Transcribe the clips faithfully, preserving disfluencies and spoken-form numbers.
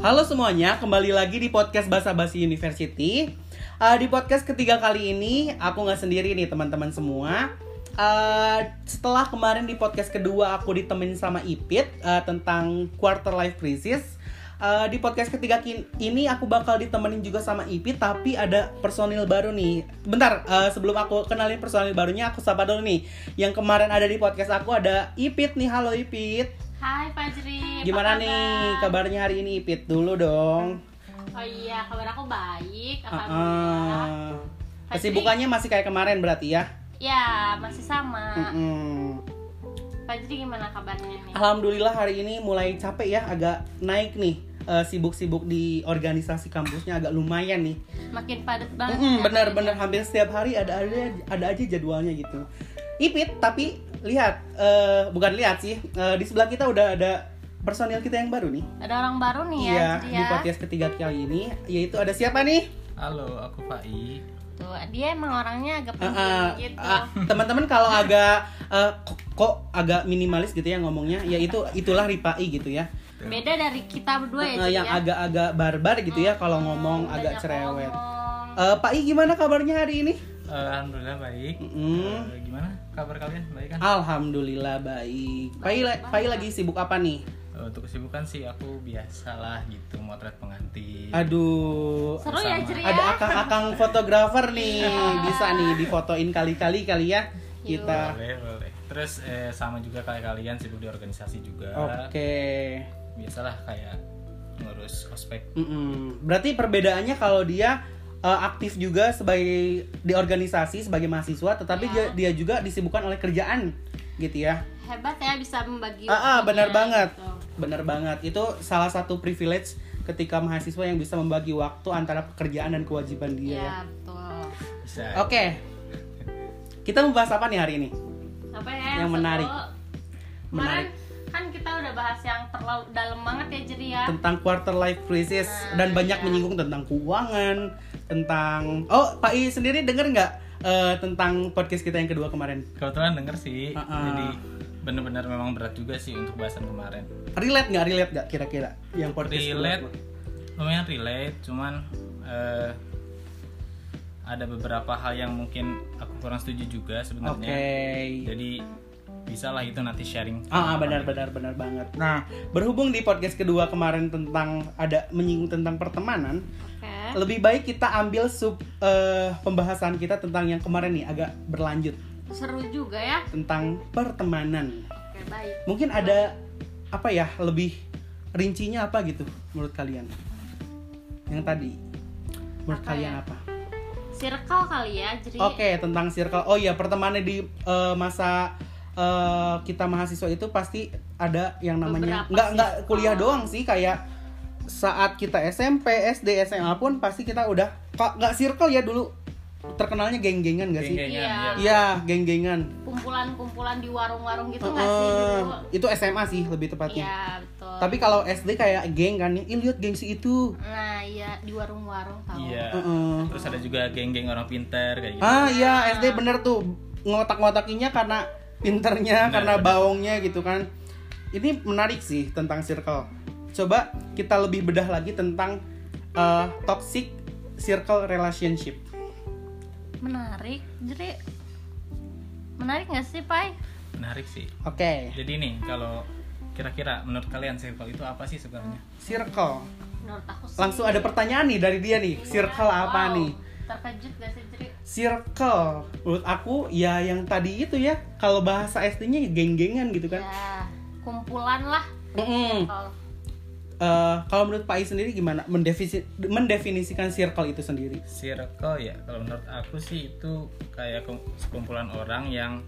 Halo semuanya, kembali lagi di podcast Bahasa Basi University. uh, Di podcast ketiga kali ini, aku gak sendiri nih teman-teman semua. uh, Setelah kemarin di podcast kedua aku ditemenin sama Ipit uh, tentang quarter life crisis. Uh, di podcast ketiga ini aku bakal ditemenin juga sama Ipit, tapi ada personil baru nih. Bentar, uh, sebelum aku kenalin personil barunya, aku sapa dulu nih. Yang kemarin ada di podcast aku ada Ipit nih. Halo Ipit. Hai Fajri. Gimana nih kabarnya hari ini Ipit? Dulu dong. Oh iya, kabar aku baik. Alhamdulillah. Uh-uh. Kesibukannya masih kayak kemarin berarti ya? Ya, masih sama. Uh-uh. Pajri gimana kabarnya nih? Alhamdulillah hari ini mulai capek ya, agak naik nih. Uh, sibuk-sibuk di organisasi kampusnya agak lumayan nih. Makin padat banget. Mm-hmm, bener-bener hampir setiap hari ada ada ada aja jadwalnya gitu. Ipit, tapi lihat uh, bukan lihat sih, uh, di sebelah kita udah ada personil kita yang baru nih. Ada orang baru nih ya. Iya, di podcast ketiga kali ini yaitu ada siapa nih? Halo, aku Pak I. Tuh, dia emang orangnya agak penting uh, uh, gitu. Uh, teman-teman kalau agak uh, kok, kok agak minimalis gitu ya ngomongnya, ya itu itulah Rifai gitu ya. Beda dari kita berdua ya, yang ya? Agak-agak barbar gitu ya kalau ngomong, hmm, agak cerewet. Uh, Pak I gimana kabarnya hari ini? Alhamdulillah baik. Mm. Uh, gimana kabar kalian? Baik kan? Alhamdulillah baik. Pak I, Pak I lagi sibuk apa nih? Untuk kesibukan sih aku biasalah gitu, motret pengantin. Aduh, seru ya, Jri, ya? Ada akang-akang fotografer nih, bisa nih difotoin kali-kali kali ya kita. Boleh, boleh. Terus eh, sama juga kayak kalian sibuk di organisasi juga. Oke. Okay. Biasalah kayak ngurus ospek. Mm-mm. Berarti perbedaannya kalau dia uh, aktif juga sebagai di organisasi sebagai mahasiswa, tetapi yeah. dia, dia juga disibukkan oleh kerjaan gitu ya. Hebat ya, bisa membagi. Ah, ah benar banget. Gitu. Benar banget. Itu salah satu privilege ketika mahasiswa yang bisa membagi waktu antara pekerjaan dan kewajiban dia. Iya, betul. Oke. Okay. Kita membahas apa nih hari ini? Apa ya, yang menarik? Menarik. Kan kita udah bahas yang terlalu dalam banget ya, Jeri ya. Tentang quarter life crisis, nah, dan banyak ya. Menyinggung tentang keuangan, tentang oh, Pak I sendiri dengar nggak uh, tentang podcast kita yang kedua kemarin? Kebetulan denger sih. Uh-uh. Jadi benar-benar memang berat juga sih untuk bahasan kemarin. Relate nggak? Relate nggak kira-kira yang podcast? Relate, lumayan relate, cuman uh, ada beberapa hal yang mungkin aku kurang setuju juga sebenarnya. Okay. Jadi bisa lah itu nanti sharing. Ah, ah benar-benar benar banget. Nah, berhubung di podcast kedua kemarin tentang ada menyinggung tentang pertemanan, okay. Lebih baik kita ambil sub uh, pembahasan kita tentang yang kemarin nih agak berlanjut. Seru juga ya tentang pertemanan. Oke, baik. Mungkin ada apa ya lebih rincinya apa gitu menurut kalian? Yang tadi menurut apa kalian ya? Apa? Circle kali ya, Jri. Oke, tentang circle. Oh iya, pertemanan di uh, masa uh, kita mahasiswa itu pasti ada yang namanya enggak enggak kuliah doang sih, kayak saat kita S M P, S D, S M A pun pasti kita udah enggak circle ya dulu. Terkenalnya geng-gengan gak sih? Geng-gengan, iya, iya geng-gengan. Kumpulan-kumpulan di warung-warung gitu uh, gak sih? Dulu? Itu S M A sih lebih tepatnya. Iya, betul. Tapi kalau S D kayak geng kan, ih lihat geng si itu. Nah, iya di warung-warung tau. Iya. Uh-uh. Terus ada juga geng-geng orang pintar kayak gitu. Ah, iya S D bener tuh. Ngotak-ngotakinya karena pinternya, bener, karena bener. Bawongnya gitu kan. Ini menarik sih tentang circle. Coba kita lebih bedah lagi tentang uh, toxic circle relationship. Menarik, Jri. Menarik nggak sih, Pai? Menarik sih. Oke. Okay. Jadi nih, kalau kira-kira menurut kalian circle itu apa sih sebenarnya? Circle. Menurut aku sih. Langsung ada pertanyaan nih dari dia nih. Circle ya, apa wow. nih? Terkejut nggak sih, Jri? Circle. Menurut aku ya yang tadi itu ya. Kalau bahasa S D-nya geng-gengan gitu kan? Ya, kumpulan lah. Mm-hmm. Circle. Uh, kalau menurut Pak I sendiri gimana Mendefisi- mendefinisikan circle itu sendiri? Circle ya, kalau menurut aku sih itu kayak sekumpulan orang yang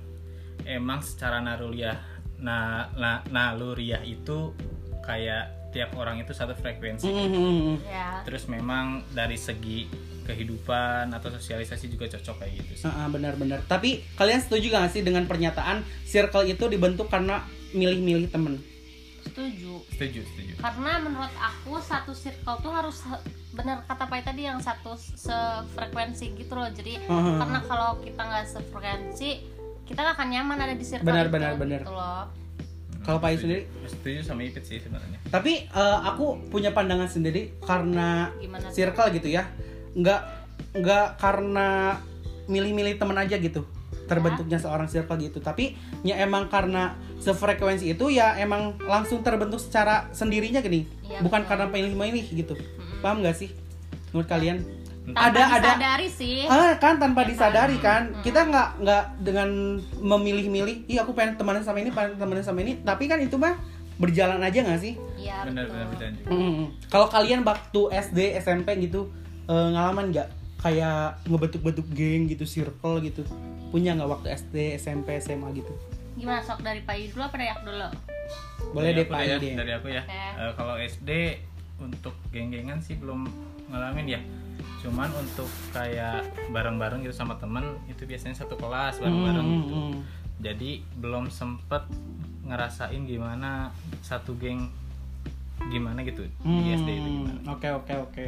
emang secara naluriah, nah, nah, naluriah itu kayak tiap orang itu satu frekuensi. Mm-hmm. Yeah. Terus memang dari segi kehidupan atau sosialisasi juga cocok kayak gitu sih. Uh-uh, benar-benar. Tapi kalian setuju nggak sih dengan pernyataan circle itu dibentuk karena milih-milih temen? Setuju. Setuju, setuju. Karena menurut aku satu circle tuh harus benar kata Pak tadi yang satu sefrekuensi gitu loh. Jadi uh-huh. karena kalau kita enggak sefrekuensi, kita enggak akan nyaman ada di circle benar, itu benar, gitu benar. Loh. Kalau Pak I sendiri? Setuju sama Ipit sih sebenarnya. Tapi uh, aku punya pandangan sendiri karena gimana circle itu? Gitu ya. Enggak enggak karena milih-milih teman aja gitu. Terbentuknya ya. Seorang circle gitu. Tapi ya emang karena sefrekuensi itu ya emang langsung terbentuk secara sendirinya gini. Ya, bukan betul. Karena pilih-milih gitu. Hmm. Paham enggak sih menurut kalian? Tanpa ada disadari ada sih. Ah, kan tanpa disadari kan. Hmm. Kita nggak nggak dengan memilih-milih, "Ih, aku pengen temenan sama ini, pengen temenan sama ini." Tapi kan itu mah berjalan aja nggak sih? Iya. Benar-benar berjalan. Mm-hmm. Kalau kalian waktu S D, S M P gitu eh, ngalaman nggak kayak ngebentuk-bentuk geng gitu, circle gitu. Punya nggak waktu S D, S M P, S M A gitu? Gimana sok dari Pak I dulu apa Dayak dulu? Boleh dari deh Pak I deh. Dari aku ya. Okay. Uh, kalau S D untuk geng-gengan sih belum ngalamin ya. Cuman untuk kayak bareng-bareng gitu sama temen itu biasanya satu kelas bareng-bareng gitu. Mm, mm. Jadi belum sempet ngerasain gimana satu geng gimana gitu mm. di S D itu gimana. Oke oke oke.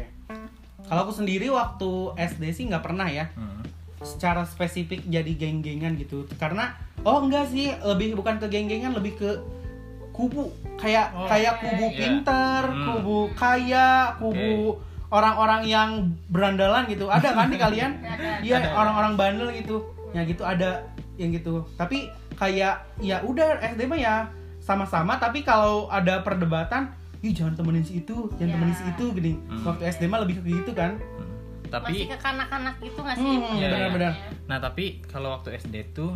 Kalau aku sendiri waktu S D sih nggak pernah ya. Mm. Secara spesifik jadi geng-gengan gitu. Karena oh enggak sih, lebih bukan ke geng-gengan, lebih ke kubu. Kayak oh, kayak kubu yeah. pinter, mm. kubu kaya, kubu okay. orang-orang yang berandalan gitu. Ada kan di kalian? Iya, orang-orang bandel gitu. Ya gitu ada yang gitu. Tapi kayak ya udah S D mah ya sama-sama, tapi kalau ada perdebatan, "Ih, jangan temenin si itu, jangan ya. temenin si itu." Gini. Hmm. Waktu S D mah lebih ke gitu kan. Hmm. Tapi masih ke kanak-kanak gitu enggak sih? Hmm, ya, benar-benar. Ya. Nah, tapi kalau waktu S D tuh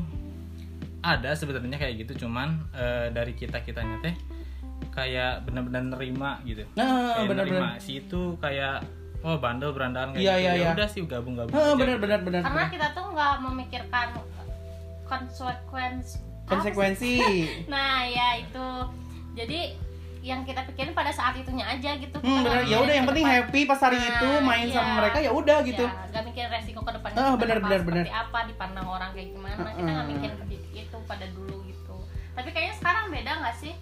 ada sebenarnya kayak gitu, cuman e, dari kita-kitanya teh kayak benar-benar nerima gitu. Nah, kayak nerima si itu kayak oh bandel berandalan kayak ya, gitu. Ya, ya udah sih gabung-gabung. Heeh, benar-benar benar. Karena kita tuh enggak memikirkan konsekuensi. Konsekuensi. Nah, ya itu. Jadi yang kita pikirin pada saat itunya aja gitu. Hmm, benar. Ya udah yang penting depan. Happy pas hari nah, itu main ya. sama mereka ya udah gitu. Ya, enggak mikir resiko ke depannya. Heeh, benar-benar benar. Seperti apa dipandang orang kayak gimana. Uh-uh. Kita enggak mikir itu pada dulu gitu. Tapi kayaknya sekarang beda enggak sih?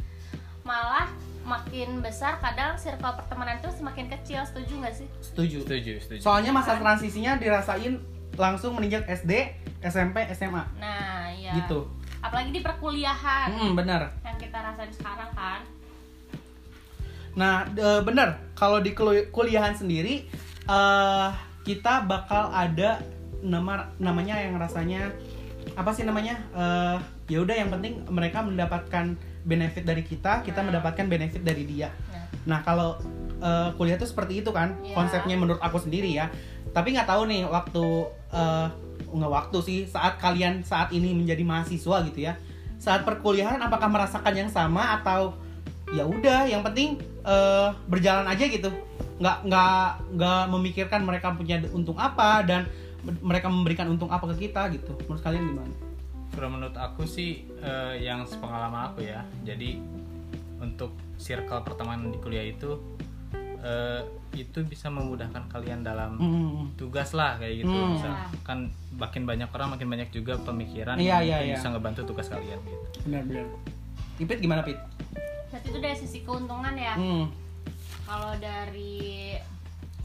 Malah makin besar kadang circle pertemanan itu semakin kecil, setuju nggak sih? Setuju, setuju, setuju. Soalnya masa transisinya dirasain langsung menginjak S D, S M P, S M A. Nah, ya. Gitu. Apalagi di perkuliahan. Hmm, benar. Yang kita rasain sekarang kan. Nah, e, benar. Kalau di kuliahan sendiri, e, kita bakal ada nama namanya yang rasanya apa sih namanya? E, ya udah yang penting mereka mendapatkan benefit dari kita, kita nah. mendapatkan benefit dari dia. Nah, nah kalau uh, kuliah tuh seperti itu kan yeah. konsepnya menurut aku sendiri ya. Tapi nggak tahu nih waktu uh, nggak waktu sih saat kalian saat ini menjadi mahasiswa gitu ya. Saat perkuliahan apakah merasakan yang sama atau ya udah yang penting uh, berjalan aja gitu. Nggak nggak nggak memikirkan mereka punya untung apa dan mereka memberikan untung apa ke kita gitu. Menurut kalian gimana? Kalau menurut aku sih eh, yang sepengalaman aku ya, jadi untuk circle pertemanan di kuliah itu eh, itu bisa memudahkan kalian dalam mm. tugas lah kayak gitu mm. bisa, kan makin banyak orang makin banyak juga pemikiran yeah, yang yeah, yeah. bisa ngebantu tugas kalian gitu. Benar-benar. Ipit gimana Pit? Berarti itu dari sisi keuntungan ya. Mm. Kalau dari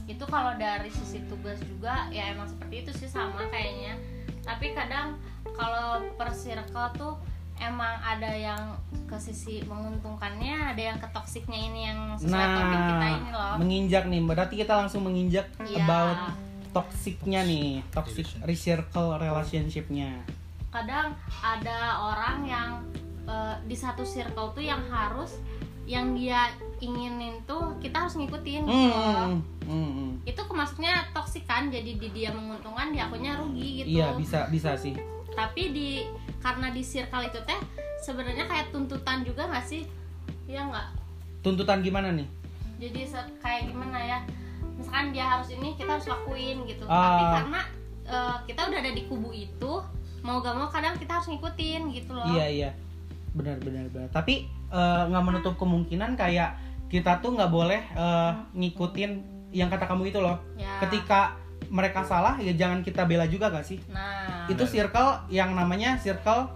itu kalau dari sisi tugas juga ya emang seperti itu sih sama kayaknya. Tapi kadang kalau per circle tuh emang ada yang ke sisi menguntungkannya, ada yang ke toksiknya, ini yang sesuai nah, topik kita ini loh. Menginjak nih, berarti kita langsung menginjak yeah. about toksiknya nih, toxic circle relationship-nya. Kadang ada orang yang uh, di satu circle tuh yang harus yang dia inginin tuh kita harus ngikutin gitu loh. Mm, mm, mm. Itu maksudnya toksik kan, jadi di dia menguntungkan, di akunya rugi gitu. Iya, bisa bisa sih. Tapi di karena di circle itu teh sebenarnya kayak tuntutan juga nggak sih? Iya nggak? Tuntutan gimana nih? Jadi kayak gimana ya? Misalkan dia harus ini, kita harus lakuin gitu. Uh, Tapi karena uh, kita udah ada di kubu itu, mau gak mau kadang kita harus ngikutin gitu loh. Iya iya, benar benar benar. Tapi nggak uh, menutup kemungkinan kayak kita tuh nggak boleh uh, ngikutin yang kata kamu itu loh. Ya. Ketika mereka salah ya jangan kita bela juga gak sih? Nah, itu circle yang namanya circle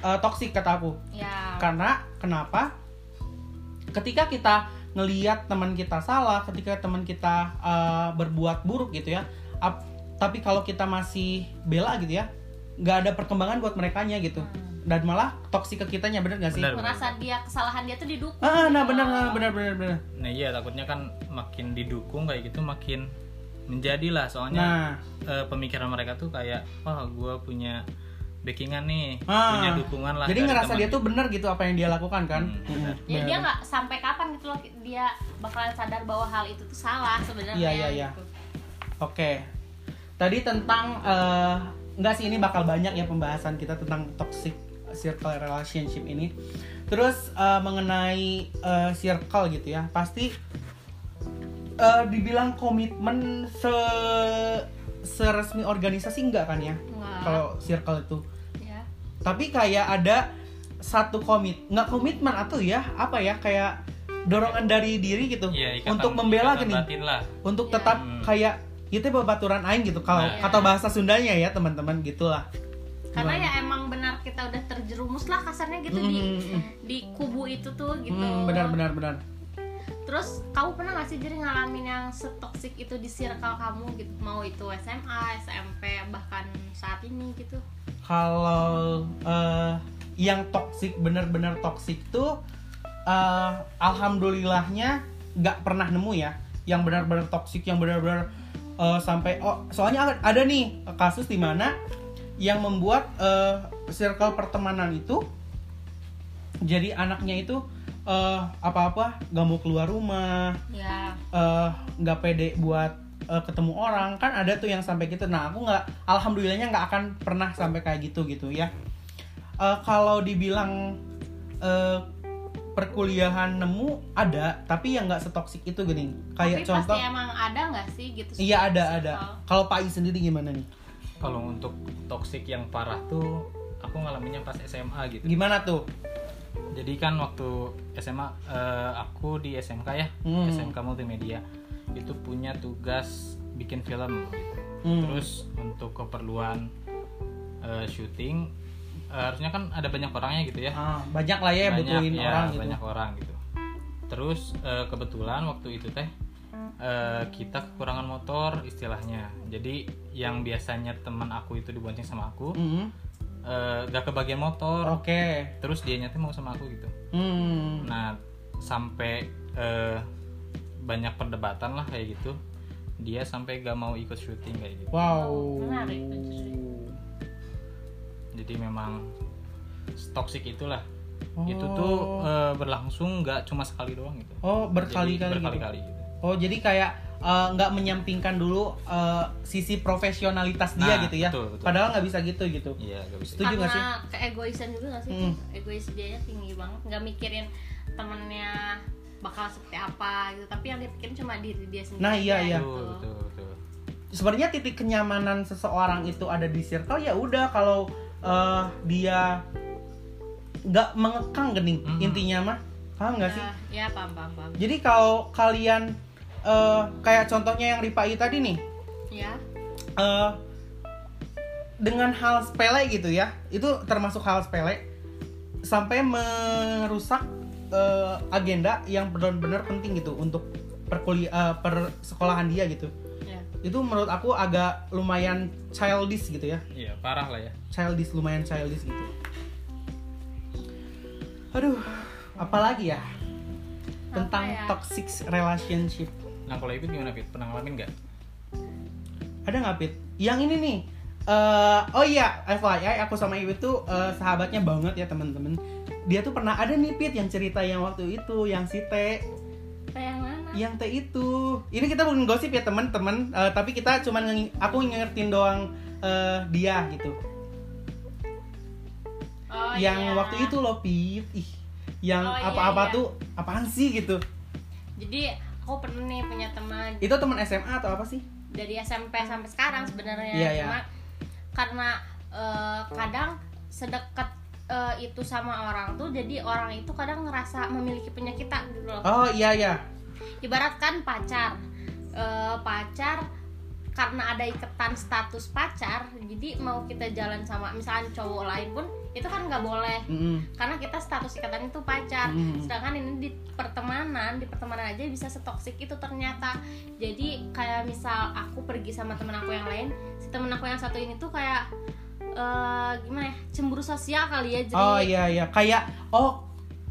uh, toksik kata aku. Ya. Karena kenapa? Ketika kita ngelihat teman kita salah, ketika teman kita uh, berbuat buruk gitu ya. Ap- tapi kalau kita masih bela gitu ya, nggak ada perkembangan buat merekanya gitu. Hmm. dan malah toksik ke kitanya, bener gak sih? Bener, merasa bener. Dia kesalahan dia tuh didukung. Ah, nah bener, bener, bener, bener. Nah iya, takutnya kan makin didukung kayak gitu makin menjadilah soalnya nah. eh, pemikiran mereka tuh kayak wah oh, gue punya backingan nih, ah. punya dukungan lah. Jadi ngerasa teman. Dia tuh benar gitu apa yang dia lakukan kan? Hmm, bener. Bener. Ya dia nggak sampai kapan gitu loh dia bakalan sadar bahwa hal itu tuh salah sebenarnya. Iya iya iya. Gitu. Oke. Okay. Tadi tentang uh, nggak sih ini bakal banyak ya pembahasan kita tentang toxic circle relationship ini. Terus uh, mengenai uh, circle gitu ya, pasti uh, dibilang komitmen se seresmi organisasi enggak kan ya? Nah. Kalau circle itu. Tapi kayak ada satu komit, nggak komitmen atau ya apa ya kayak dorongan dari diri gitu ya, ikatan, untuk membela gini, untuk ya. Tetap hmm. kayak kita bebaturan aing gitu kalau nah, kata ya. Bahasa Sundanya ya teman-teman gitulah. Karena ya emang benar kita udah terjerumus lah kasarnya gitu hmm. di di kubu itu tuh gitu. Hmm, benar benar benar. Terus kamu pernah nggak sih jadi ngalamin yang setoksik itu di circle kamu gitu, mau itu S M A, S M P bahkan saat ini gitu? Kalau uh, yang toksik, bener-bener toksik tuh uh, alhamdulillahnya gak pernah nemu ya. Yang bener-bener toksik, yang bener-bener uh, sampai oh, soalnya ada nih kasus dimana yang membuat uh, circle pertemanan itu jadi anaknya itu uh, apa-apa gak mau keluar rumah ya. uh, Gak pede buat ketemu orang, kan ada tuh yang sampai gitu. Nah aku nggak, alhamdulillahnya nggak akan pernah sampai kayak gitu gitu ya. Uh, kalau dibilang uh, perkuliahan nemu ada, tapi yang nggak setoksik itu gini. Kayak tapi contoh. Pasti emang ada nggak sih gitu? Iya ada ada. Kalau Pak I sendiri gimana nih? Kalau untuk toksik yang parah tuh, aku ngalaminnya pas S M A gitu. Gimana tuh? Jadi kan waktu S M A, uh, aku di S M K ya, hmm. S M K Multimedia. Itu punya tugas bikin film gitu. hmm. Terus untuk keperluan uh, syuting uh, harusnya kan ada banyak orangnya gitu ya, ah, banyak lah ya banyak, butuhin ya, orang gitu banyak orang gitu. Terus uh, kebetulan waktu itu teh uh, kita kekurangan motor istilahnya, jadi yang biasanya teman aku itu dibonceng sama aku mm-hmm. uh, gak kebagian motor. Oke okay. Terus dianya teh mau sama aku gitu. mm. Nah sampai uh, banyak perdebatan lah kayak gitu, dia sampai gak mau ikut syuting kayak gitu. Wow. Jadi memang toksik itulah. Oh. Itu tuh e, berlangsung gak cuma sekali doang gitu. Oh berkali-kali. Berkali-kali gitu. Oh jadi kayak e, gak menyampingkan dulu e, sisi profesionalitas dia nah, gitu ya. Betul, betul. Padahal gak bisa gitu gitu. Iya gak bisa. Setuju gak sih? Karena keegoisan juga gak sih? Hmm. Egois dia tinggi banget, gak mikirin temennya bakal seperti apa gitu, tapi yang dipikirin cuma diri dia sendiri. Nah iya iya gitu. Betul, betul, betul. Sebenarnya titik kenyamanan seseorang itu ada di circle ya udah, kalau uh, dia nggak mengekang gening mm-hmm. intinya mah, paham nggak ya, sih? Ya paham paham paham. Jadi kalau kalian uh, kayak contohnya yang Rifai tadi nih, ya. Uh, dengan hal sepele gitu ya, itu termasuk hal sepele sampai merusak Uh, agenda yang benar-benar penting gitu untuk perkuliah uh, per sekolahan dia gitu. Yeah. Itu menurut aku agak lumayan childish gitu ya. Iya, yeah, parah lah ya. Childish, lumayan childish gitu. Aduh, apalagi ya? Tentang ya? Toxic relationship. Nah, kalau Ipit gimana Pit? Pernah ngalamin enggak? Ada enggak Pit? Yang ini nih. Uh, oh iya, F Y I aku sama Ipit tuh uh, sahabatnya banget ya, teman-teman. Dia tuh pernah ada nih Pit yang cerita yang waktu itu yang si T. T yang mana? Yang T itu. Ini kita bukan gosip ya teman-teman, uh, tapi kita cuman nge- aku ngertiin doang uh, dia gitu. Oh, yang iya. Waktu itu loh Pit. Ih, yang oh, apa-apa iya, iya. tuh apaan sih gitu. Jadi aku pernah nih punya teman. Itu teman S M A atau apa sih? Dari S M P sampai sekarang sebenarnya. Iya, cuma iya. karena uh, kadang sedekat Uh, itu sama orang tuh, jadi orang itu kadang ngerasa memiliki punya kita gitu loh. Oh iya iya. Ibaratkan pacar, uh, pacar karena ada ikatan status pacar, jadi mau kita jalan sama misalkan cowok lain pun itu kan nggak boleh, mm-hmm. karena kita status ikatan itu pacar. Mm-hmm. Sedangkan ini di pertemanan, di pertemanan aja bisa setoksik itu ternyata. Jadi kayak misal aku pergi sama teman aku yang lain, si teman aku yang satu ini tuh kayak uh, gimana ya, cemburu sosial kali ya. Jadi oh iya iya, kayak oh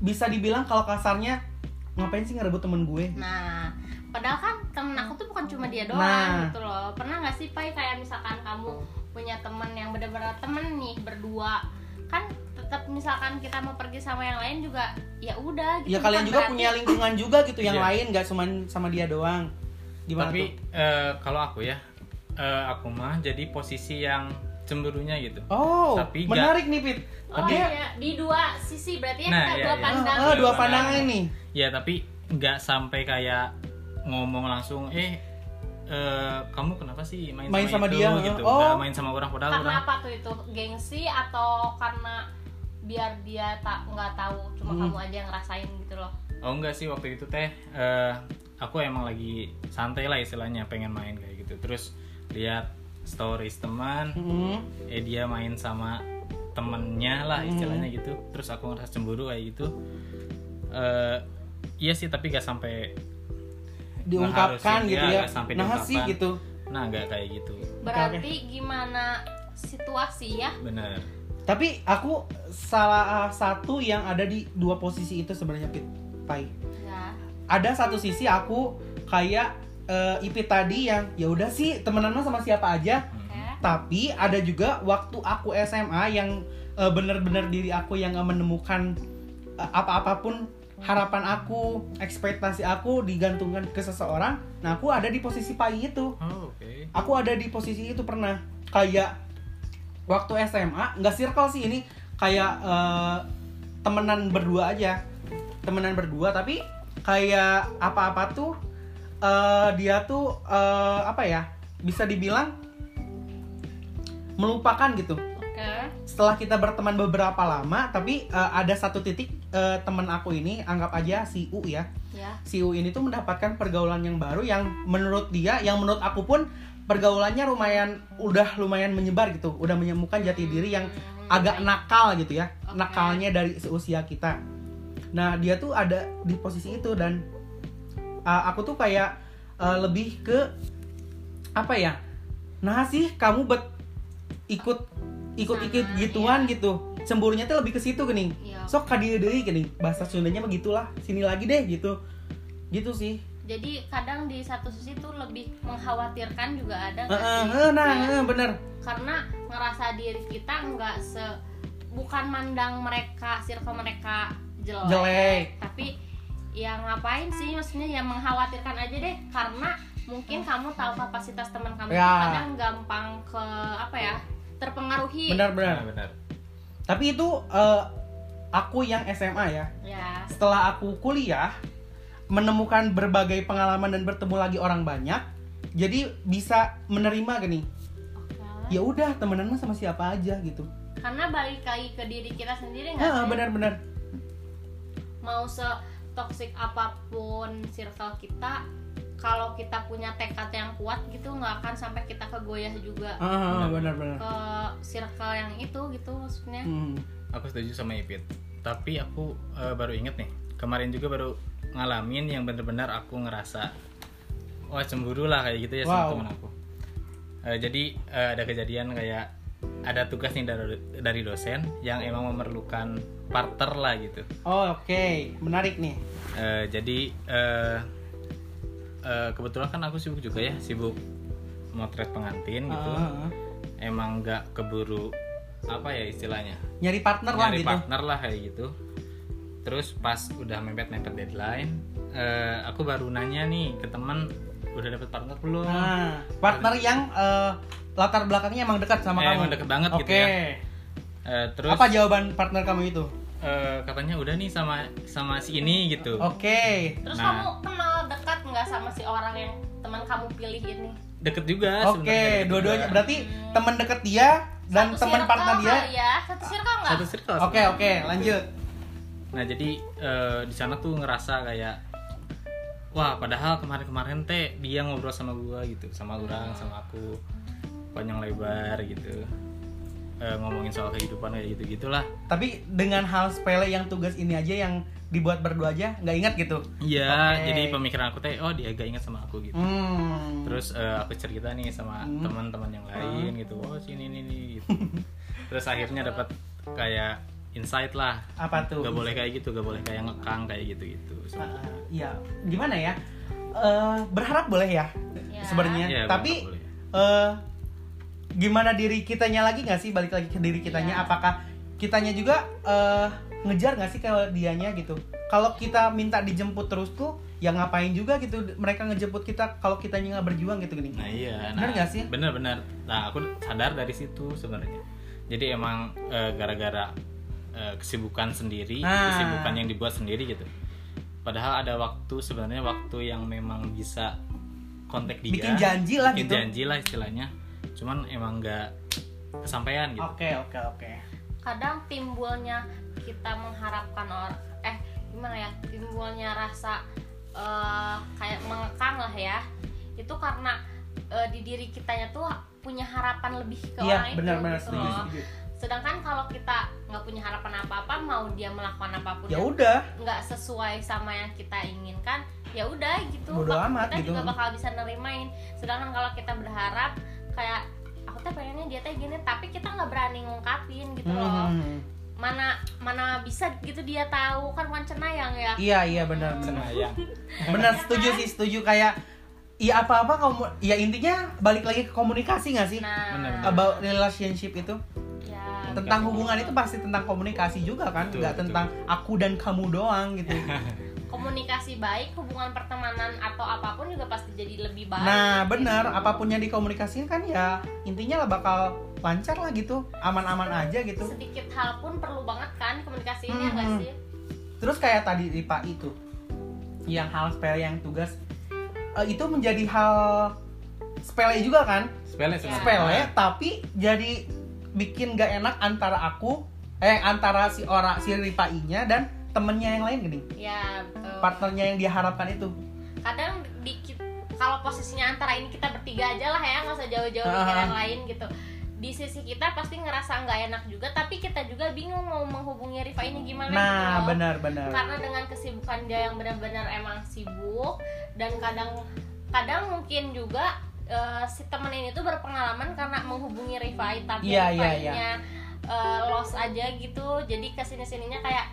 bisa dibilang kalau kasarnya ngapain sih ngerebut temen gue? Nah, padahal kan temen aku tuh bukan cuma dia doang, nah, gitu loh. Pernah nggak sih Pai kayak misalkan kamu punya temen yang benar-benar temen nih berdua, kan tetap misalkan kita mau pergi sama yang lain juga ya udah gitu. Ya kalian juga berarti punya lingkungan juga gitu yang yeah, lain, nggak cuma sama dia doang. Gimana tapi uh, kalau aku ya, uh, aku mah jadi posisi yang cemburunya gitu. Oh, tapi menarik gak, nih Pit. Oh tapi, iya, di dua sisi berarti ya, nah, kita iya, dua iya, pandang. Oh, oh, dua pandangan nih. Ya tapi nggak sampai kayak ngomong langsung, eh, eh kamu kenapa sih main, main sama, sama itu, dia gitu? Oh. Nggak main sama orang padahal. Karena orang, apa tuh itu gengsi atau karena biar dia tak nggak tahu cuma hmm. kamu aja yang ngerasain gitu loh? Oh enggak sih, waktu itu teh eh, aku emang lagi santai lah istilahnya, pengen main kayak gitu. Terus lihat stories teman, mm-hmm. eh dia main sama temennya lah istilahnya mm-hmm. gitu. Terus aku ngerasa cemburu kayak gitu. Uh, iya sih, tapi gak sampai diungkapkan gitu ya, ya. Sampai nah sih gitu. Nah gak kayak gitu. Berarti gimana situasi ya? Bener. Tapi aku salah satu yang ada di dua posisi itu sebenarnya, Pit, Pai. Ya. Ada satu sisi aku kayak Uh, Ipit tadi yang ya udah sih temenan sama siapa aja, okay. Tapi ada juga waktu aku S M A yang uh, bener-bener diri aku yang uh, menemukan uh, apa-apapun harapan aku, ekspektasi aku digantungkan ke seseorang. Nah aku ada di posisi Pai itu, oh, okay. Aku ada di posisi itu pernah kayak waktu S M A, nggak circle sih ini, kayak uh, temenan berdua aja, temenan berdua tapi kayak apa-apa tuh. Uh, dia tuh uh, apa ya, bisa dibilang melupakan gitu. Okay. Setelah kita berteman beberapa lama, tapi uh, ada satu titik uh, teman aku ini, anggap aja si U ya. Yeah. Si U ini tuh mendapatkan pergaulan yang baru yang menurut dia, yang menurut aku pun pergaulannya lumayan, udah lumayan menyebar gitu, udah menemukan jati diri yang agak nakal gitu ya, okay. Nakalnya dari usia kita. Nah dia tuh ada di posisi itu dan Uh, aku tuh kayak uh, lebih ke apa ya, nah sih kamu bet ikut ikut ikut gituan iya, gitu, cemburunya tuh lebih ke situ gini, iya, sok kadie deui gini, bahasa Sundanya begitulah, sini lagi deh gitu, gitu sih. Jadi kadang di satu sisi tuh lebih mengkhawatirkan juga ada. Uh, uh, uh, nah, uh, bener. Karena ngerasa diri kita nggak se, bukan mandang mereka, circle mereka jelek, jelek. tapi ya ngapain sih, maksudnya ya mengkhawatirkan aja deh, karena mungkin kamu tahu kapasitas teman kamu ya, kadang gampang ke apa ya, terpengaruhi. Benar benar benar Tapi itu uh, aku yang S M A ya. Ya setelah aku kuliah menemukan berbagai pengalaman dan bertemu lagi orang banyak, jadi bisa menerima gini, okay, ya udah temenannya sama siapa aja gitu, karena balik lagi ke diri kita sendiri. Nggak benar-benar mau se toxic apapun circle kita, kalau kita punya tekad yang kuat gitu nggak akan sampai kita kegoyah juga. Ah, benar-benar. Ke circle yang itu gitu maksudnya. Hmm. Aku setuju sama Ipit. Tapi aku uh, baru inget nih, kemarin juga baru ngalamin yang benar-benar aku ngerasa wah cemburu lah kayak gitu ya, wow, sama teman aku. Uh, jadi uh, ada kejadian kayak ada tugas nih dari, dari dosen yang emang memerlukan partner lah gitu. Oh oke, okay, menarik nih. Uh, jadi uh, uh, kebetulan kan aku sibuk juga ya, sibuk motret pengantin gitu. Uh. Emang nggak keburu apa ya istilahnya? Nyari partner lah gitu. Nyari partner lah kayak gitu. Terus pas udah mepet-mepet deadline, uh, aku baru nanya nih ke teman, udah dapet partner belum? Nah, partner yang uh, latar belakangnya emang dekat sama eh, kamu. Emang dekat banget, okay, gitu ya. Uh, terus apa jawaban partner kamu itu? Uh, katanya udah nih sama sama si ini gitu. Oke. Okay. Terus nah, kamu kenal dekat nggak sama si orang yang teman kamu pilih ini? Deket juga. Oke, okay, dua-duanya juga. Berarti hmm. teman dekat dia dan teman partner dia. Ya. Satu circle nggak? Satu circle. Oke okay, oke okay, lanjut. Nah jadi uh, di sana tuh ngerasa kayak wah padahal kemarin-kemarin teh dia ngobrol sama gua gitu, sama orang, sama aku panjang lebar gitu, e, ngomongin soal kehidupan kayak gitu gitulah. Tapi dengan hal sepele yang tugas ini aja yang dibuat berdua aja nggak ingat gitu? Iya, okay, jadi pemikiran aku teh oh dia gak ingat sama aku gitu. Hmm. Terus e, aku cerita nih sama hmm. teman-teman yang lain hmm. gitu, oh sini nih nih gitu. Terus akhirnya dapat kayak insight lah. Apa tuh? Gak boleh kayak gitu, gak boleh kayak ngekang kayak gitu-gitu. Iya, uh, gimana ya? Uh, berharap boleh ya, ya. Sebenarnya. Ya, tapi uh, gimana diri kitanya lagi nggak sih? Balik lagi ke diri kitanya. Ya. Apakah kitanya juga uh, ngejar nggak sih ke dianya gitu? Kalau kita minta dijemput terus tuh, ya ngapain juga gitu mereka ngejemput kita kalau kitanya nggak berjuang gitu gini. Nah iya. Bener nggak nah, sih? Bener-bener. Nah aku sadar dari situ sebenarnya. Jadi emang uh, gara-gara uh, kesibukan sendiri, nah. kesibukan yang dibuat sendiri gitu. Padahal ada waktu sebenarnya waktu yang memang bisa kontak dia. Bikin janji lah gitu. Bikin janji lah istilahnya. Cuman emang nggak kesampaian gitu. Oke okay, oke okay, oke. Okay. Kadang timbulnya kita mengharapkan orang, eh gimana ya timbulnya rasa uh, kayak mengekang lah ya. Itu karena uh, di diri kitanya tuh punya harapan lebih ke ya, orang itu. Iya benar-benar setuju. Sedangkan kalau kita nggak punya harapan apa-apa, mau dia melakukan apapun ya udah nggak sesuai sama yang kita inginkan, ya udah gitu. Bodo amat, kita gitu. Juga bakal bisa nerimain. Sedangkan kalau kita berharap kayak aku tuh pengennya dia kayak gini, tapi kita nggak berani ngungkapin gitu loh. Hmm. Mana mana bisa gitu dia tahu kan bukan cenayang ya. Iya iya benar hmm. cenayang. Benar setuju sih setuju kayak. Iya apa-apa kamu ya intinya balik lagi ke komunikasi nggak sih? Nah. About relationship itu. Tentang hubungan itu pasti tentang komunikasi juga kan, betul, nggak betul. Tentang aku dan kamu doang gitu. Komunikasi baik, hubungan pertemanan atau apapun juga pasti jadi lebih baik. Nah benar, apapun yang dikomunikasikan kan ya intinya lah bakal lancar lah gitu, aman-aman aja gitu. Sedikit hal pun perlu banget kan komunikasi ini, mm-hmm. ya nggak sih? Terus kayak tadi di Pak itu, yang hal sepele yang tugas uh, itu menjadi hal sepele juga kan? Sepele, sepele, sepele ya. Tapi jadi bikin gak enak antara aku eh antara si orang si Rifai-nya dan temennya yang lain gini. Iya, betul. Partnernya yang diharapkan itu. Kadang di, kalau posisinya antara ini kita bertiga aja lah ya, enggak usah jauh-jauh mikirin uh. yang lain gitu. Di sisi kita pasti ngerasa gak enak juga, tapi kita juga bingung mau menghubungi Rifai-nya gimana nah, gitu. Nah, benar-benar. Karena dengan kesibukan dia yang benar-benar emang sibuk dan kadang kadang mungkin juga Uh, si temen ini tuh berpengalaman karena menghubungi Rifai tapi yeah, Rifai-nya yeah, yeah. uh, lost aja gitu, jadi kesini-sininya kayak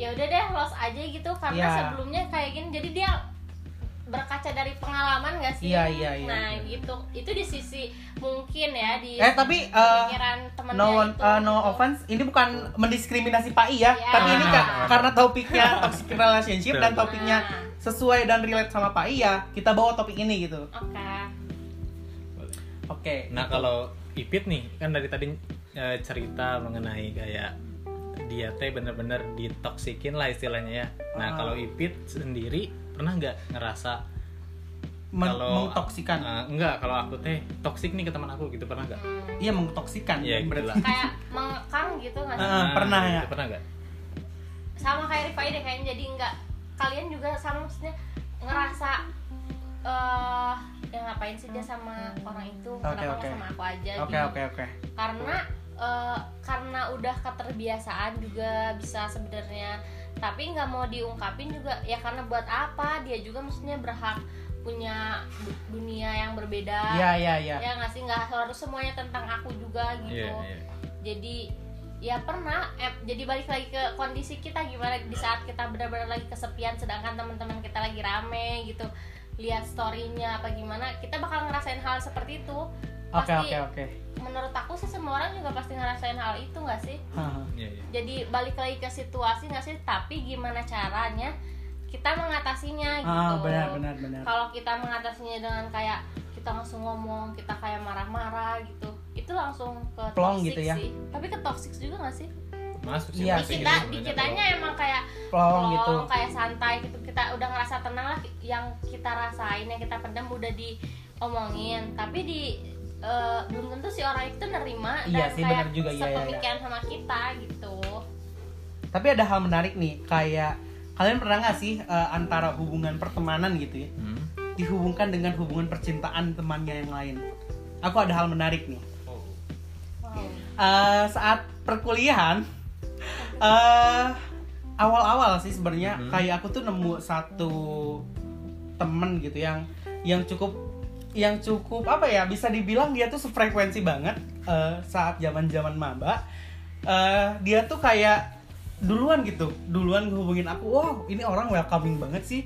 ya udah deh lost aja gitu karena yeah. sebelumnya kayak gini, jadi dia berkaca dari pengalaman nggak sih? Iya yeah, iya yeah, iya. Yeah, nah yeah. gitu, itu di sisi mungkin ya di eh, tapi, uh, pikiran temennya no one, itu. Uh, no gitu. Offense, ini bukan mendiskriminasi Pak I ya, yeah. tapi ini ka- karena topiknya toxic relationship dan topiknya nah. sesuai dan relate sama Pak I ya, kita bawa topik ini gitu. Oke. Okay. Oke. Okay, nah gitu. Kalau Ipit nih kan dari tadi e, cerita mengenai kayak dia teh bener-bener ditoksikin lah istilahnya ya. Nah uh. kalau Ipit sendiri pernah nggak ngerasa Men- kalau mengtoksikan? Uh, enggak, kalau aku teh toksik nih ke teman aku gitu pernah nggak? Iya mengtoksikan. Iya gitu lah. Kayak mengekang gitu nggak? Uh, nah, pernah gitu, ya. Pernah nggak? Sama kayak Rifai deh kayaknya jadi nggak. Kalian juga sama maksudnya ngerasa uh, ya ngapain sih dia sama orang itu okay, kenapa okay. sama aku aja okay, gitu okay, okay. karena uh, karena udah keterbiasaan juga bisa sebenarnya tapi nggak mau diungkapin juga ya karena buat apa dia juga maksudnya berhak punya dunia yang berbeda yeah, yeah, yeah. ya nggak sih nggak harus semuanya tentang aku juga gitu yeah, yeah. jadi ya pernah eh, jadi balik lagi ke kondisi kita gimana di saat kita benar-benar lagi kesepian sedangkan teman-teman kita lagi rame gitu lihat story-nya apa gimana kita bakal ngerasain hal seperti itu pasti okay, okay, okay. menurut aku sih semua orang juga pasti ngerasain hal itu nggak sih uh-huh. yeah, yeah. jadi balik lagi ke situasi nggak sih tapi gimana caranya kita mengatasinya gitu oh, benar, benar, benar. Kalau kita mengatasinya dengan kayak kita langsung ngomong kita kayak marah-marah gitu itu langsung ke plong toxic gitu ya. Sih tapi ke toxic juga nggak sih masuk sih ya, di kita di kitanya plong. Emang kayak plong, plong gitu. Kayak santai gitu kita udah ngerasa tenang lah yang kita rasain yang kita pendam udah diomongin tapi di uh, belum tentu si orang itu nerima iya, dan sih, kayak juga. Sepemikiran iya, iya. sama kita gitu tapi ada hal menarik nih kayak kalian pernah nggak sih uh, antara hubungan pertemanan gitu ya hmm. dihubungkan dengan hubungan percintaan temannya yang lain aku ada hal menarik nih. Uh, saat perkuliahan uh, awal-awal sih sebenarnya mm-hmm. kayak aku tuh nemu satu temen gitu yang yang cukup yang cukup apa ya, bisa dibilang dia tuh sefrekuensi banget uh, saat zaman-zaman maba. Uh, dia tuh kayak duluan gitu, duluan hubungin aku. Wow, ini orang welcoming banget sih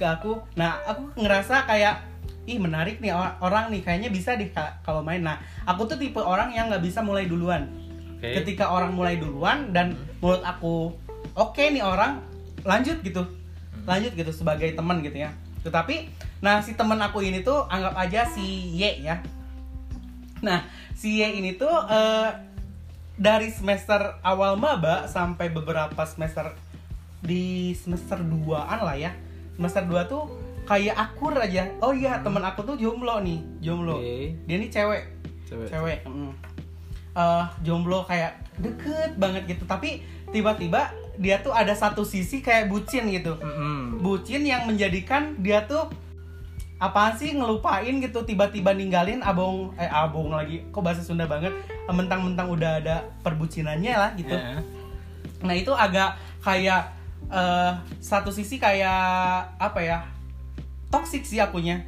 ke aku. Nah, aku ngerasa kayak ih menarik nih orang nih, kayaknya bisa deh kalau main. Nah, aku tuh tipe orang yang nggak bisa mulai duluan. Okay. Ketika orang mulai duluan dan menurut aku oke okay nih orang, lanjut gitu, lanjut gitu sebagai teman gitu ya. Tetapi, nah si teman aku ini tuh anggap aja si Y ya. Nah si Y ini tuh uh, dari semester awal maba sampai beberapa semester di semester duaan lah ya. Semester dua tuh kayak akur aja. Oh iya teman aku tuh jomblo nih, jomblo. Okay. Dia nih cewek, cewek. cewek. Mm. Uh, jomblo kayak deket banget gitu. Tapi tiba-tiba dia tuh ada satu sisi kayak bucin gitu, mm-hmm. bucin yang menjadikan dia tuh apaan sih ngelupain gitu, tiba-tiba ninggalin abong eh abong lagi, kok bahasa Sunda banget, mentang-mentang udah ada perbucinannya lah gitu. Yeah. Nah itu agak kayak uh, satu sisi kayak apa ya, toksik sih akunya,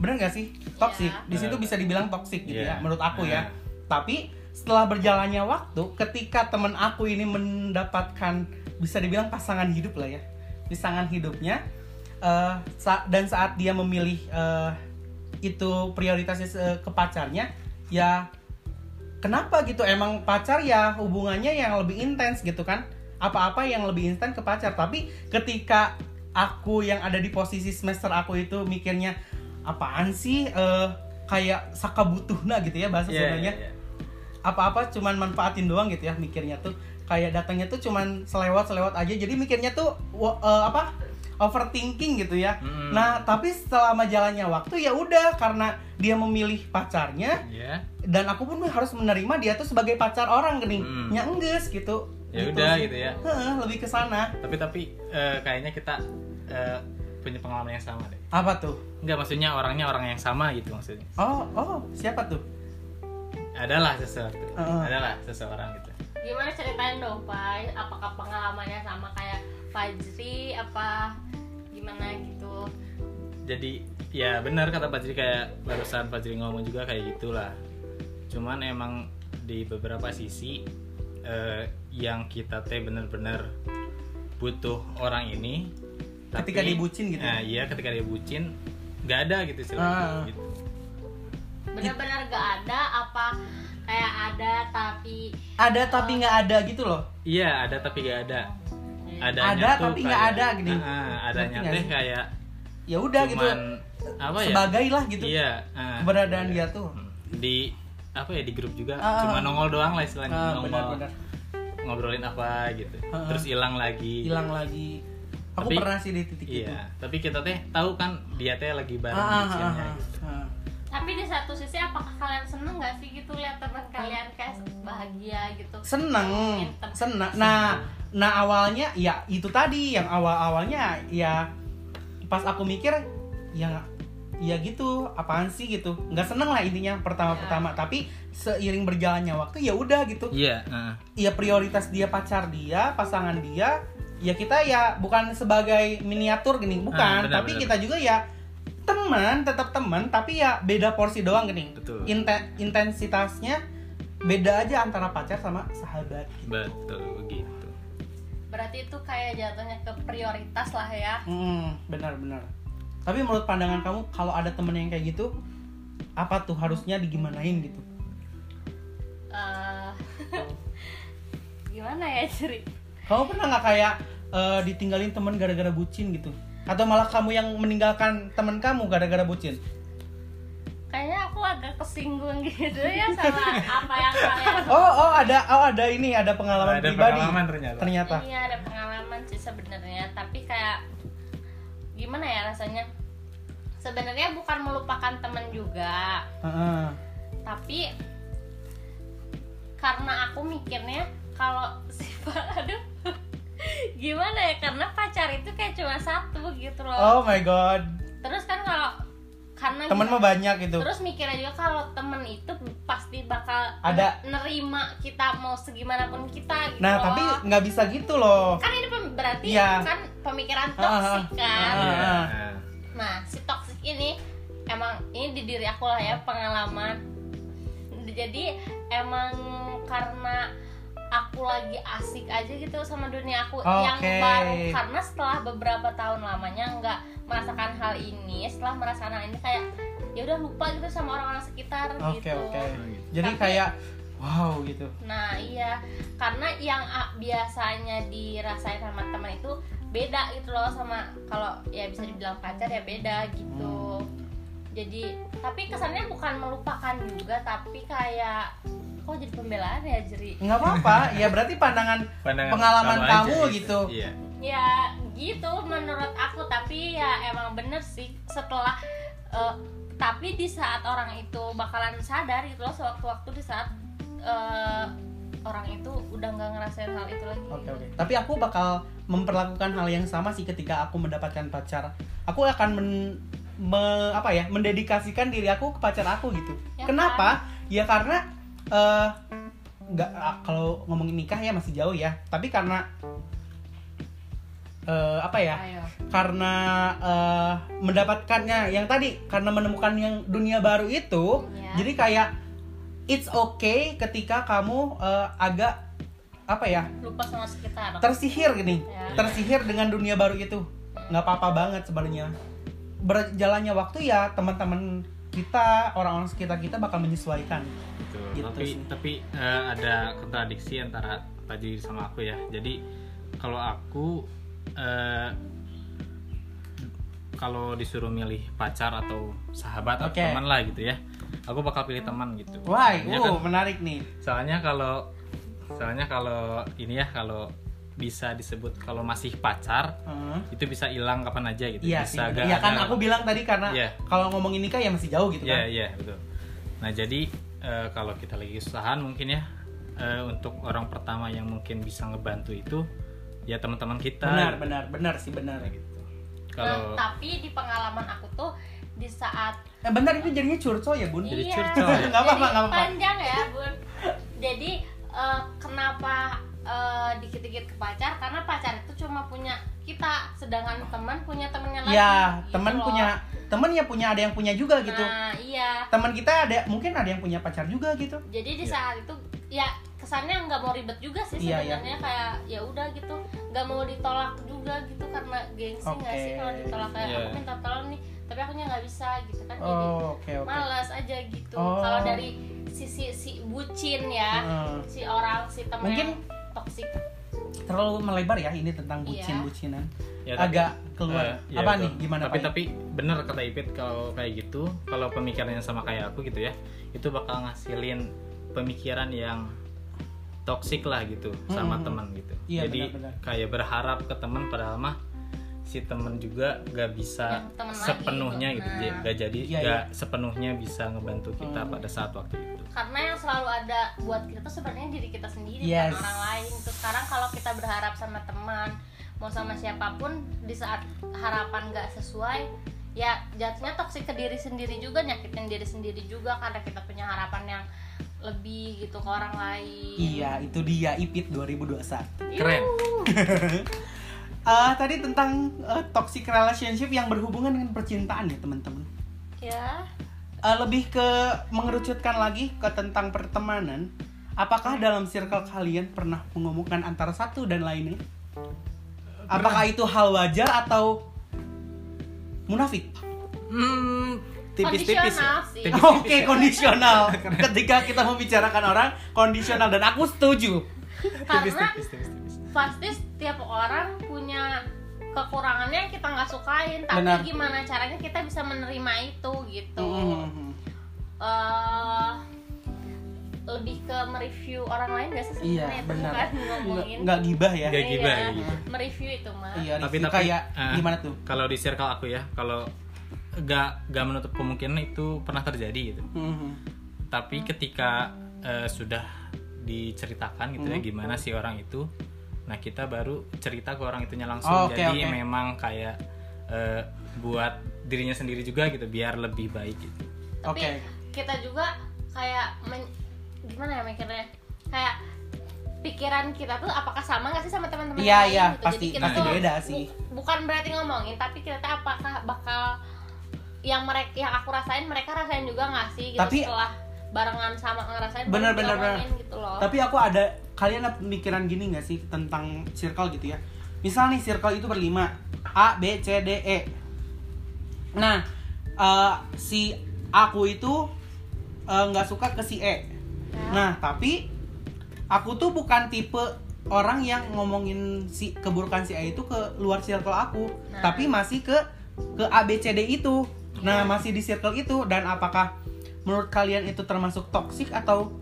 bener nggak sih toksik? Yeah. Di situ bisa dibilang toksik gitu yeah. ya, menurut aku yeah. ya. Tapi setelah berjalannya waktu, ketika teman aku ini mendapatkan bisa dibilang pasangan hidup lah ya, pasangan hidupnya, uh, sa- dan saat dia memilih uh, itu prioritasnya uh, ke pacarnya, ya kenapa gitu? Emang pacar ya hubungannya yang lebih intens gitu kan? Apa-apa yang lebih intens ke pacar. Tapi ketika aku yang ada di posisi semester aku itu mikirnya apaan sih? Uh, kayak sakabutuhna gitu ya bahasa yeah, Sundanya. Yeah, yeah. Apa-apa cuman manfaatin doang gitu ya mikirnya tuh, kayak datangnya tuh cuman selewat-selewat aja, jadi mikirnya tuh uh, apa overthinking gitu ya. Mm-hmm. Nah tapi selama jalannya waktu ya udah, karena dia memilih pacarnya yeah. dan aku pun harus menerima dia tuh sebagai pacar orang gini, mm. ya engges gitu ya gitu. Udah gitu ya, He, lebih ke sana. Tapi tapi uh, kayaknya kita uh, punya pengalaman yang sama deh. Apa tuh? Enggak, maksudnya orangnya orang yang sama gitu maksudnya. Oh oh siapa tuh? Adalah sesuatu, uh. adalah seseorang gitu. Gimana ceritain dong, Pak? Apakah pengalamannya sama kayak Fajri apa gimana gitu? Jadi ya benar kata Fajri, kayak barusan Fajri ngomong juga kayak gitulah. Cuman emang di beberapa sisi eh, yang kita teh benar-benar butuh orang ini. Tapi, ketika dibucin gitu. Nah, iya ketika dibucin nggak ada gitu istilahnya. Uh. Gitu. Benar-benar gak ada, apa kayak ada tapi ada tapi nggak uh, ada gitu loh. Iya ada tapi nggak ada, adanya ada tapi nggak ada gini. Uh, adanya teh kayak ya udah gitu, apa ya, sebagai lah gitu. Iya, uh, keberadaan dia tuh di apa ya, di grup juga uh, cuma nongol doang lah istilahnya, uh, nongol benar, benar. ngobrolin apa gitu uh, terus hilang lagi hilang gitu. lagi aku tapi, pernah sih di titik iya, itu. Tapi kita teh tahu kan dia teh lagi bareng uh, bucinnya uh, uh, gitu uh. Tapi di satu sisi apakah kalian seneng gak sih gitu lihat teman kalian kayak bahagia gitu? Seneng, seneng. Nah, nah awalnya ya itu tadi yang awal-awalnya ya pas aku mikir ya ya gitu apaan sih gitu, nggak seneng lah intinya pertama-pertama. Ya. Tapi seiring berjalannya waktu ya udah gitu. Iya. Uh. Ya prioritas dia pacar dia, pasangan dia. Ya kita ya bukan sebagai miniatur gini, bukan. Uh, benar, tapi benar. Kita juga ya. Teman, tetap teman, tapi ya beda porsi doang gini. Betul. Inten- intensitasnya beda aja antara pacar sama sahabat gitu. Betul, begitu. Berarti itu kayak jatuhnya ke prioritas lah ya. Hmm, benar-benar. Tapi menurut pandangan kamu kalau ada temen yang kayak gitu, apa tuh harusnya digimanain gitu? Uh, gimana ya, Ciri? Kamu pernah nggak kayak uh, ditinggalin temen gara-gara bucin gitu? Atau malah kamu yang meninggalkan teman kamu gara-gara bucin? Kayaknya aku agak kesinggung gitu ya sama apa yang kalian. Oh, oh ada oh ada ini, ada pengalaman ada pribadi. Ada pengalaman ternyata. ternyata. Iya, ada pengalaman sih sebenarnya, tapi kayak gimana ya rasanya? Sebenarnya bukan melupakan teman juga. Uh-uh. Tapi karena aku mikirnya kalau si aduh gimana ya, karena pacar itu kayak cuma satu gitu loh. Oh my god. Terus kan kalau karena temen mah banyak gitu. Terus mikirnya juga kalau temen itu pasti bakal ada nerima kita mau segimanapun kita gitu. Nah, loh. Tapi enggak bisa gitu loh. Kan ini berarti ya. Kan pemikiran toksik kan. Ah, ah, ah. Nah, si toksik ini emang emang ini di diri aku lah ya, pengalaman. Jadi emang karena aku lagi asik aja gitu sama dunia aku okay. yang baru, karena setelah beberapa tahun lamanya nggak merasakan hal ini, setelah merasakan hal ini kayak ya udah lupa gitu sama orang-orang sekitar okay, gitu. Oke okay. oke. Jadi tapi, kayak wow gitu. Nah iya, karena yang biasanya dirasain sama teman itu beda gitu loh sama kalau ya bisa dibilang pacar ya beda gitu. Hmm. Jadi tapi kesannya bukan melupakan juga, tapi kayak kok jadi pembelaan ya Jeri? Nggak apa-apa, ya berarti pandangan, pandangan pengalaman kamu gitu. gitu. Iya. Ya gitu menurut aku, tapi ya emang bener sih setelah uh, tapi di saat orang itu bakalan sadar gitu loh, sewaktu-waktu di saat uh, orang itu udah nggak ngerasain hal itu lagi. Oke okay, oke. Okay. Tapi aku bakal memperlakukan hal yang sama sih ketika aku mendapatkan pacar. Aku akan men me, apa ya mendedikasikan diri aku ke pacar aku gitu. Ya, kenapa? Kan? Ya karena uh, nggak kalau ngomongin nikah ya masih jauh ya. Tapi karena Uh, apa ya? Ayo. Karena uh, mendapatkannya yang tadi, karena menemukan yang dunia baru itu, yeah. Jadi kayak it's okay ketika kamu uh, agak apa ya? Lupa sama sekitar. Tersihir gini, yeah. Tersihir dengan dunia baru itu, nggak apa-apa banget sebenarnya. Berjalannya waktu ya teman-teman kita, orang-orang sekitar kita bakal menyesuaikan. Betul. Gitu. Tapi sih. tapi uh, ada kontradiksi antara Pajri sama aku ya. Jadi kalau aku Uh, kalau disuruh milih pacar atau sahabat okay. atau teman lah gitu ya, aku bakal pilih teman gitu. Wah, wow, kan, menarik nih. Soalnya kalau, soalnya kalau ini ya kalau bisa disebut kalau masih pacar uh-huh. itu bisa hilang kapan aja gitu. Iya sih. Iya kan aku bilang tadi karena yeah. kalau ngomongin nikah ya masih jauh gitu yeah, kan. Iya yeah, iya betul. Nah jadi uh, kalau kita lagi kesusahan mungkin ya uh, untuk orang pertama yang mungkin bisa ngebantu itu. Ya teman-teman kita. Benar, benar, benar sih benar gitu. Kalau nah, tapi di pengalaman aku tuh di saat nah, benar itu jadinya curcol ya, Bun. Jadi iya, curcol. Enggak apa-apa, enggak apa-apa. Panjang ya, Bun. Jadi uh, kenapa uh, dikit-dikit ke pacar? Karena pacar itu cuma punya kita, sedangkan teman punya temannya lagi. Ya, gitu teman punya teman ya punya ada yang punya juga gitu. Nah, iya. Teman kita ada mungkin ada yang punya pacar juga gitu. Jadi di saat ya. itu ya kesannya nggak mau ribet juga sih sebenarnya, iya, iya. kayak ya udah gitu, nggak mau ditolak juga gitu karena gengsi nggak okay. sih kalau ditolak kayak yeah. aku minta tolong nih tapi akunya nggak bisa gitu kan, oh, jadi okay, okay. malas aja gitu. Oh. Kalau dari sisi si bucin ya hmm. si orang si temen mungkin toksik terlalu melebar ya ini tentang bucin yeah. bucinan ya, tapi, agak keluar uh, ya, apa betul. nih gimana tapi Pak? Tapi bener kata Ipit kalau kayak gitu, kalau pemikirannya sama kayak aku gitu ya, itu bakal ngasilin pemikiran yang toksik lah gitu sama hmm. teman gitu. Iya, jadi benar, benar. Kayak berharap ke teman padahal mah si teman juga gak bisa ya, sepenuhnya gitu, gitu. Nah. Gak jadi ya, gak ya. sepenuhnya bisa ngebantu kita hmm. pada saat waktu itu. Karena yang selalu ada buat kita tuh sebenarnya diri kita sendiri, yes. bukan orang lain. Terus sekarang kalau kita berharap sama teman mau sama siapapun di saat harapan gak sesuai, ya jatuhnya toksik ke diri sendiri juga, nyakitin diri sendiri juga karena kita punya harapan yang lebih gitu ke orang lain. Iya, itu dia Ipit dua ribu dua puluh satu. Keren. uh, tadi tentang uh, toxic relationship yang berhubungan dengan percintaan ya, teman-teman. Ya. Uh, lebih ke mengerucutkan lagi ke tentang pertemanan. Apakah dalam circle kalian pernah mengomongkan antara satu dan lainnya? Apakah itu hal wajar atau munafik? Hmm, tipis-tipis ya? Oke, okay, kondisional. Ketika kita membicarakan orang, kondisional, dan aku setuju. Karena tipis, tipis, tipis. pasti setiap orang punya kekurangannya yang kita nggak sukain, tapi benar. Gimana caranya kita bisa menerima itu gitu. Mm-hmm. Uh, lebih ke mereview orang lain nggak sih sebenarnya? Iya, benar. Ngomongin nggak gibah ya? Nggak gibah. Iya, ya. Mereview itu mah. Iya, tapi tapi ya, uh, gimana tuh? Kalau di circle aku ya, kalau Gak, gak menutup kemungkinan itu pernah terjadi gitu. Mm-hmm. Tapi ketika uh, sudah diceritakan gitu mm-hmm. ya gimana si orang itu, nah kita baru cerita ke orang itunya langsung. Oh, okay, Jadi okay. memang kayak uh, buat dirinya sendiri juga gitu biar lebih baik gitu. Tapi okay. kita juga kayak men- gimana ya mikirnya, kayak pikiran kita tuh apakah sama nggak sih sama teman-teman lain? Iya iya pasti pasti beda sih. Bu- bukan berarti ngomongin tapi kita apakah bakal yang mereka yang aku rasain mereka rasain juga nggak sih gitu, tapi setelah barengan sama ngerasain bener-bener gitu loh. Tapi aku ada, kalian ada pemikiran gini nggak sih tentang circle gitu ya, misal nih circle itu berlima, A B C D E. Nah uh, si aku itu nggak uh, suka ke si E. Nah. nah tapi aku tuh bukan tipe orang yang ngomongin si keburukan si E itu ke luar circle aku, nah. tapi masih ke ke A B C D itu. Nah, yeah. masih di circle itu. Dan apakah menurut kalian itu termasuk toksik atau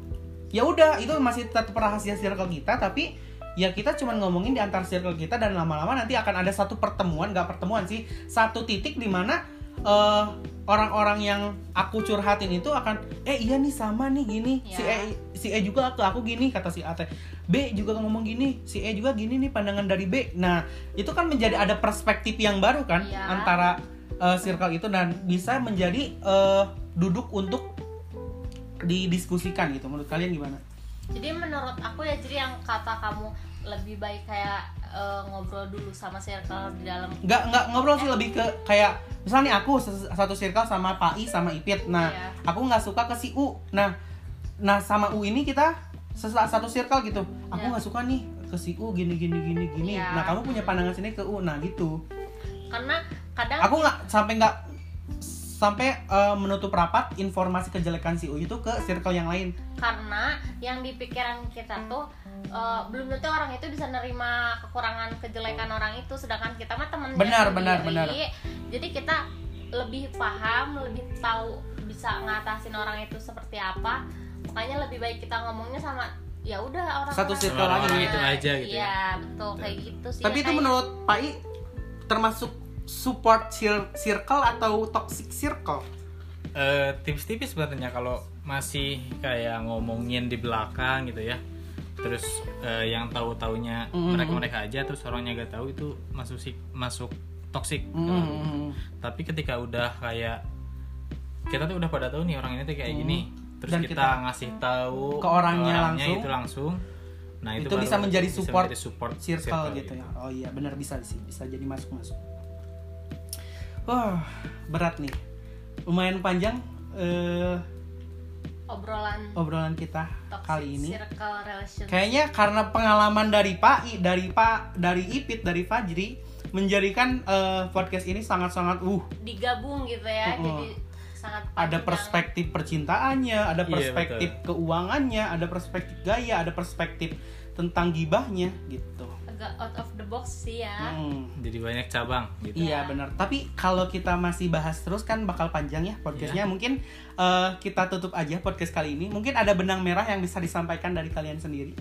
ya udah itu masih tetap rahasia circle kita, tapi ya kita cuma ngomongin di antar circle kita, dan lama-lama nanti akan ada satu pertemuan, enggak pertemuan sih, satu titik di mana uh, orang-orang yang aku curhatin itu akan eh iya nih sama nih gini. Yeah. Si E si E juga ke aku gini kata si A T. B juga ngomong gini, si E juga gini nih pandangan dari B. Nah, itu kan menjadi ada perspektif yang baru kan yeah. antara uh, circle itu, dan bisa menjadi uh, duduk untuk didiskusikan gitu. Menurut kalian gimana? Jadi menurut aku ya, jadi yang kata kamu lebih baik kayak uh, ngobrol dulu sama circle di dalam. Enggak enggak ngobrol sih, lebih ke kayak misalnya aku satu circle sama Pak I sama Ipit. Nah, iya. aku enggak suka ke si U. Nah, nah sama U ini kita satu circle gitu. Aku enggak iya. suka nih ke si U gini gini gini gini. Iya. Nah, kamu punya pandangan sini ke U. Nah, gitu. Karena kadang aku enggak sampai enggak sampai uh, menutup rapat informasi kejelekan si U itu ke circle yang lain, karena yang di pikiran kita tuh uh, belum tentu orang itu bisa nerima kekurangan kejelekan orang itu, sedangkan kita mah teman sendiri, benar, benar. Jadi kita lebih paham, lebih tahu bisa ngatasin orang itu seperti apa, makanya lebih baik kita ngomongnya sama ya udah orang satu circle lagi gitu aja gitu ya, ya. Betul, betul kayak gitu sih. Tapi ya, itu kayak... menurut Pak I termasuk support circle atau toxic circle? Uh, tipis-tipis sebenarnya, kalau masih kayak ngomongin di belakang gitu ya, terus uh, yang tahu-taunya mm-hmm. mereka-mereka aja, terus orangnya gak tahu, itu masuk masuk toxic. Mm-hmm. Uh, tapi ketika udah kayak kita tuh udah pada tahu nih orang ini tuh kayak mm-hmm. gini, terus kita, kita ngasih tahu ke orangnya, orangnya langsung, itu langsung. Nah, itu, itu bisa menjadi bisa support, menjadi support circle, circle gitu ya. Oh iya, benar bisa sih, bisa jadi masuk-masuk. Wah, oh, berat nih. Lumayan panjang uh, obrolan obrolan kita kali ini. Kayaknya karena pengalaman dari Pak I, dari Pak dari Ipit, dari Fajri menjadikan uh, podcast ini sangat-sangat uh digabung gitu ya. Uh-uh. Jadi sangat panjang. Ada perspektif percintaannya, ada perspektif yeah, keuangannya, ada perspektif gaya, ada perspektif tentang gibahnya gitu. Out of the box sih ya. Hmm. Jadi banyak cabang gitu. Iya, benar. Tapi kalau kita masih bahas terus kan bakal panjang ya podcastnya. Yeah. Mungkin uh, kita tutup aja podcast kali ini. Mungkin ada benang merah yang bisa disampaikan dari kalian sendiri.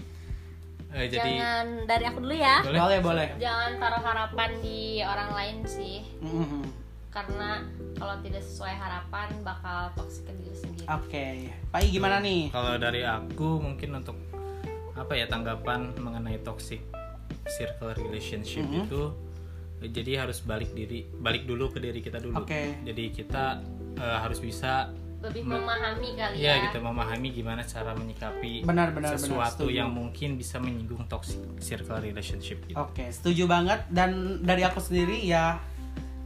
Eh, jadi... Jangan dari aku dulu ya. Boleh, boleh. boleh. Jangan taruh harapan di orang lain sih. Mm-hmm. Karena kalau tidak sesuai harapan bakal toksik ke diri sendiri. Oke. Okay. Pak I gimana nih? Kalau dari aku mungkin untuk apa ya, tanggapan mengenai toksik circle relationship mm-hmm. itu, jadi harus balik diri, balik dulu ke diri kita dulu. Okay. Jadi kita uh, harus bisa lebih memahami kali ya. Ya, gitu, memahami gimana cara menyikapi benar, benar, sesuatu benar, yang mungkin bisa menyinggung toxic circle relationship. Gitu. Oke, okay, setuju banget. Dan dari aku sendiri ya,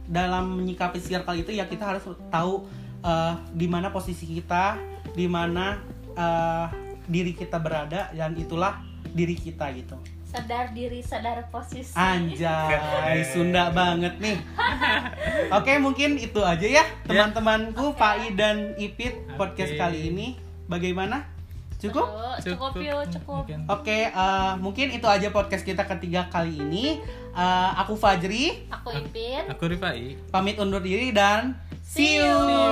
dalam menyikapi circle itu ya kita harus tahu uh, di mana posisi kita, di mana uh, diri kita berada, dan itulah diri kita gitu. Sadar diri, sadar posisi. Anjay, Sunda banget nih. Oke, okay, mungkin itu aja ya teman-temanku, okay. Pak I dan Ipit podcast okay. kali ini. Bagaimana? Cukup? Cukup, yuk, cukup. Oke, okay, uh, mungkin itu aja podcast kita ketiga kali ini. uh, Aku Fajri. Aku Ipit. Aku Rifai. Pamit undur diri dan see you.